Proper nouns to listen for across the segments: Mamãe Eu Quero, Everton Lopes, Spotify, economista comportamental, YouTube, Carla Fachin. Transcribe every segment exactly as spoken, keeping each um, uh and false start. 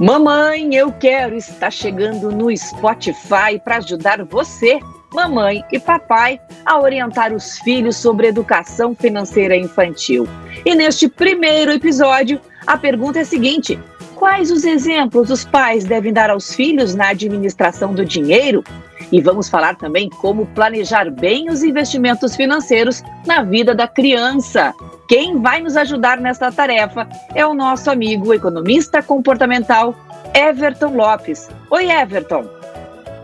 Mamãe Eu Quero está chegando no Spotify para ajudar você, mamãe e papai, a orientar os filhos sobre educação financeira infantil. E neste primeiro episódio, a pergunta é a seguinte: quais os exemplos os pais devem dar aos filhos na administração do dinheiro? E vamos falar também como planejar bem os investimentos financeiros na vida da criança. Quem vai nos ajudar nesta tarefa é o nosso amigo economista comportamental Everton Lopes. Oi, Everton.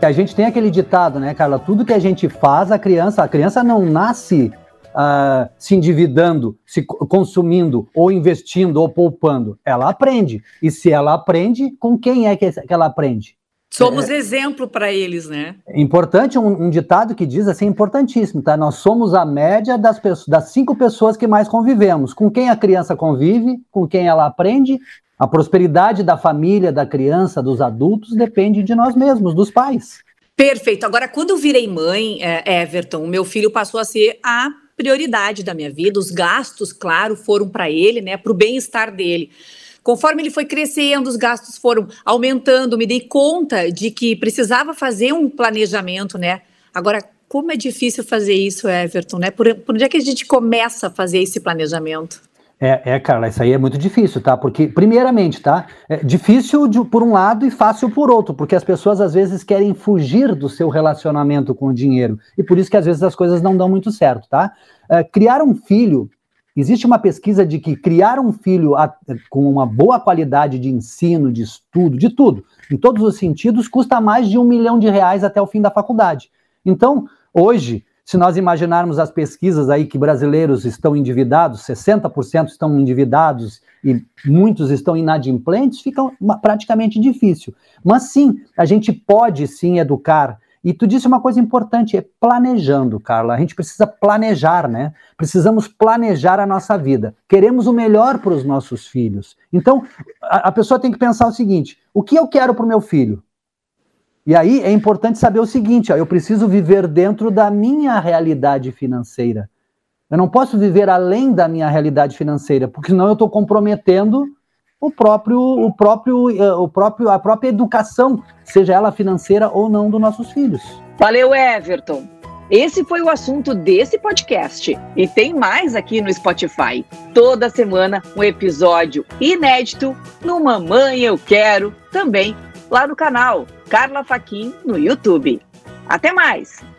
A gente tem aquele ditado, né, Carla? Tudo que a gente faz, a criança, a criança não nasce uh, se endividando, se consumindo, ou investindo, ou poupando. Ela aprende. E se ela aprende, com quem é que ela aprende? Somos é, exemplo para eles, né? É importante, um, um ditado que diz assim, importantíssimo, tá? Nós somos a média das, pessoas, das cinco pessoas que mais convivemos. Com quem a criança convive, com quem ela aprende, a prosperidade da família, da criança, dos adultos, depende de nós mesmos, dos pais. Perfeito. Agora, quando eu virei mãe, é, Everton, o meu filho passou a ser a prioridade da minha vida. Os gastos, claro, foram para ele, né? Para o bem-estar dele. Conforme ele foi crescendo, os gastos foram aumentando, me dei conta de que precisava fazer um planejamento, né? Agora, como é difícil fazer isso, Everton, né? Por, por onde é que a gente começa a fazer esse planejamento? É, é, Carla, isso aí é muito difícil, tá? Porque, primeiramente, tá? É difícil de, por um lado e fácil por outro, porque as pessoas, às vezes, querem fugir do seu relacionamento com o dinheiro. E por isso que, às vezes, as coisas não dão muito certo, tá? É, criar um filho... Existe uma pesquisa de que criar um filho a, com uma boa qualidade de ensino, de estudo, de tudo, em todos os sentidos, custa mais de um milhão de reais até o fim da faculdade. Então, hoje, se nós imaginarmos as pesquisas aí que brasileiros estão endividados, sessenta por cento estão endividados e muitos estão inadimplentes, fica uma, praticamente difícil. Mas sim, a gente pode sim educar. E tu disse uma coisa importante, é planejando, Carla. A gente precisa planejar, né? Precisamos planejar a nossa vida. Queremos o melhor para os nossos filhos. Então, a, a pessoa tem que pensar o seguinte, o que eu quero para o meu filho? E aí é importante saber o seguinte, ó, eu preciso viver dentro da minha realidade financeira. Eu não posso viver além da minha realidade financeira, porque senão eu estou comprometendo... O próprio, o próprio, o próprio, a própria educação, seja ela financeira ou não, dos nossos filhos. Valeu, Everton. Esse foi o assunto desse podcast. E tem mais aqui no Spotify. Toda semana, um episódio inédito no Mamãe Eu Quero, também lá no canal Carla Fachin no YouTube. Até mais!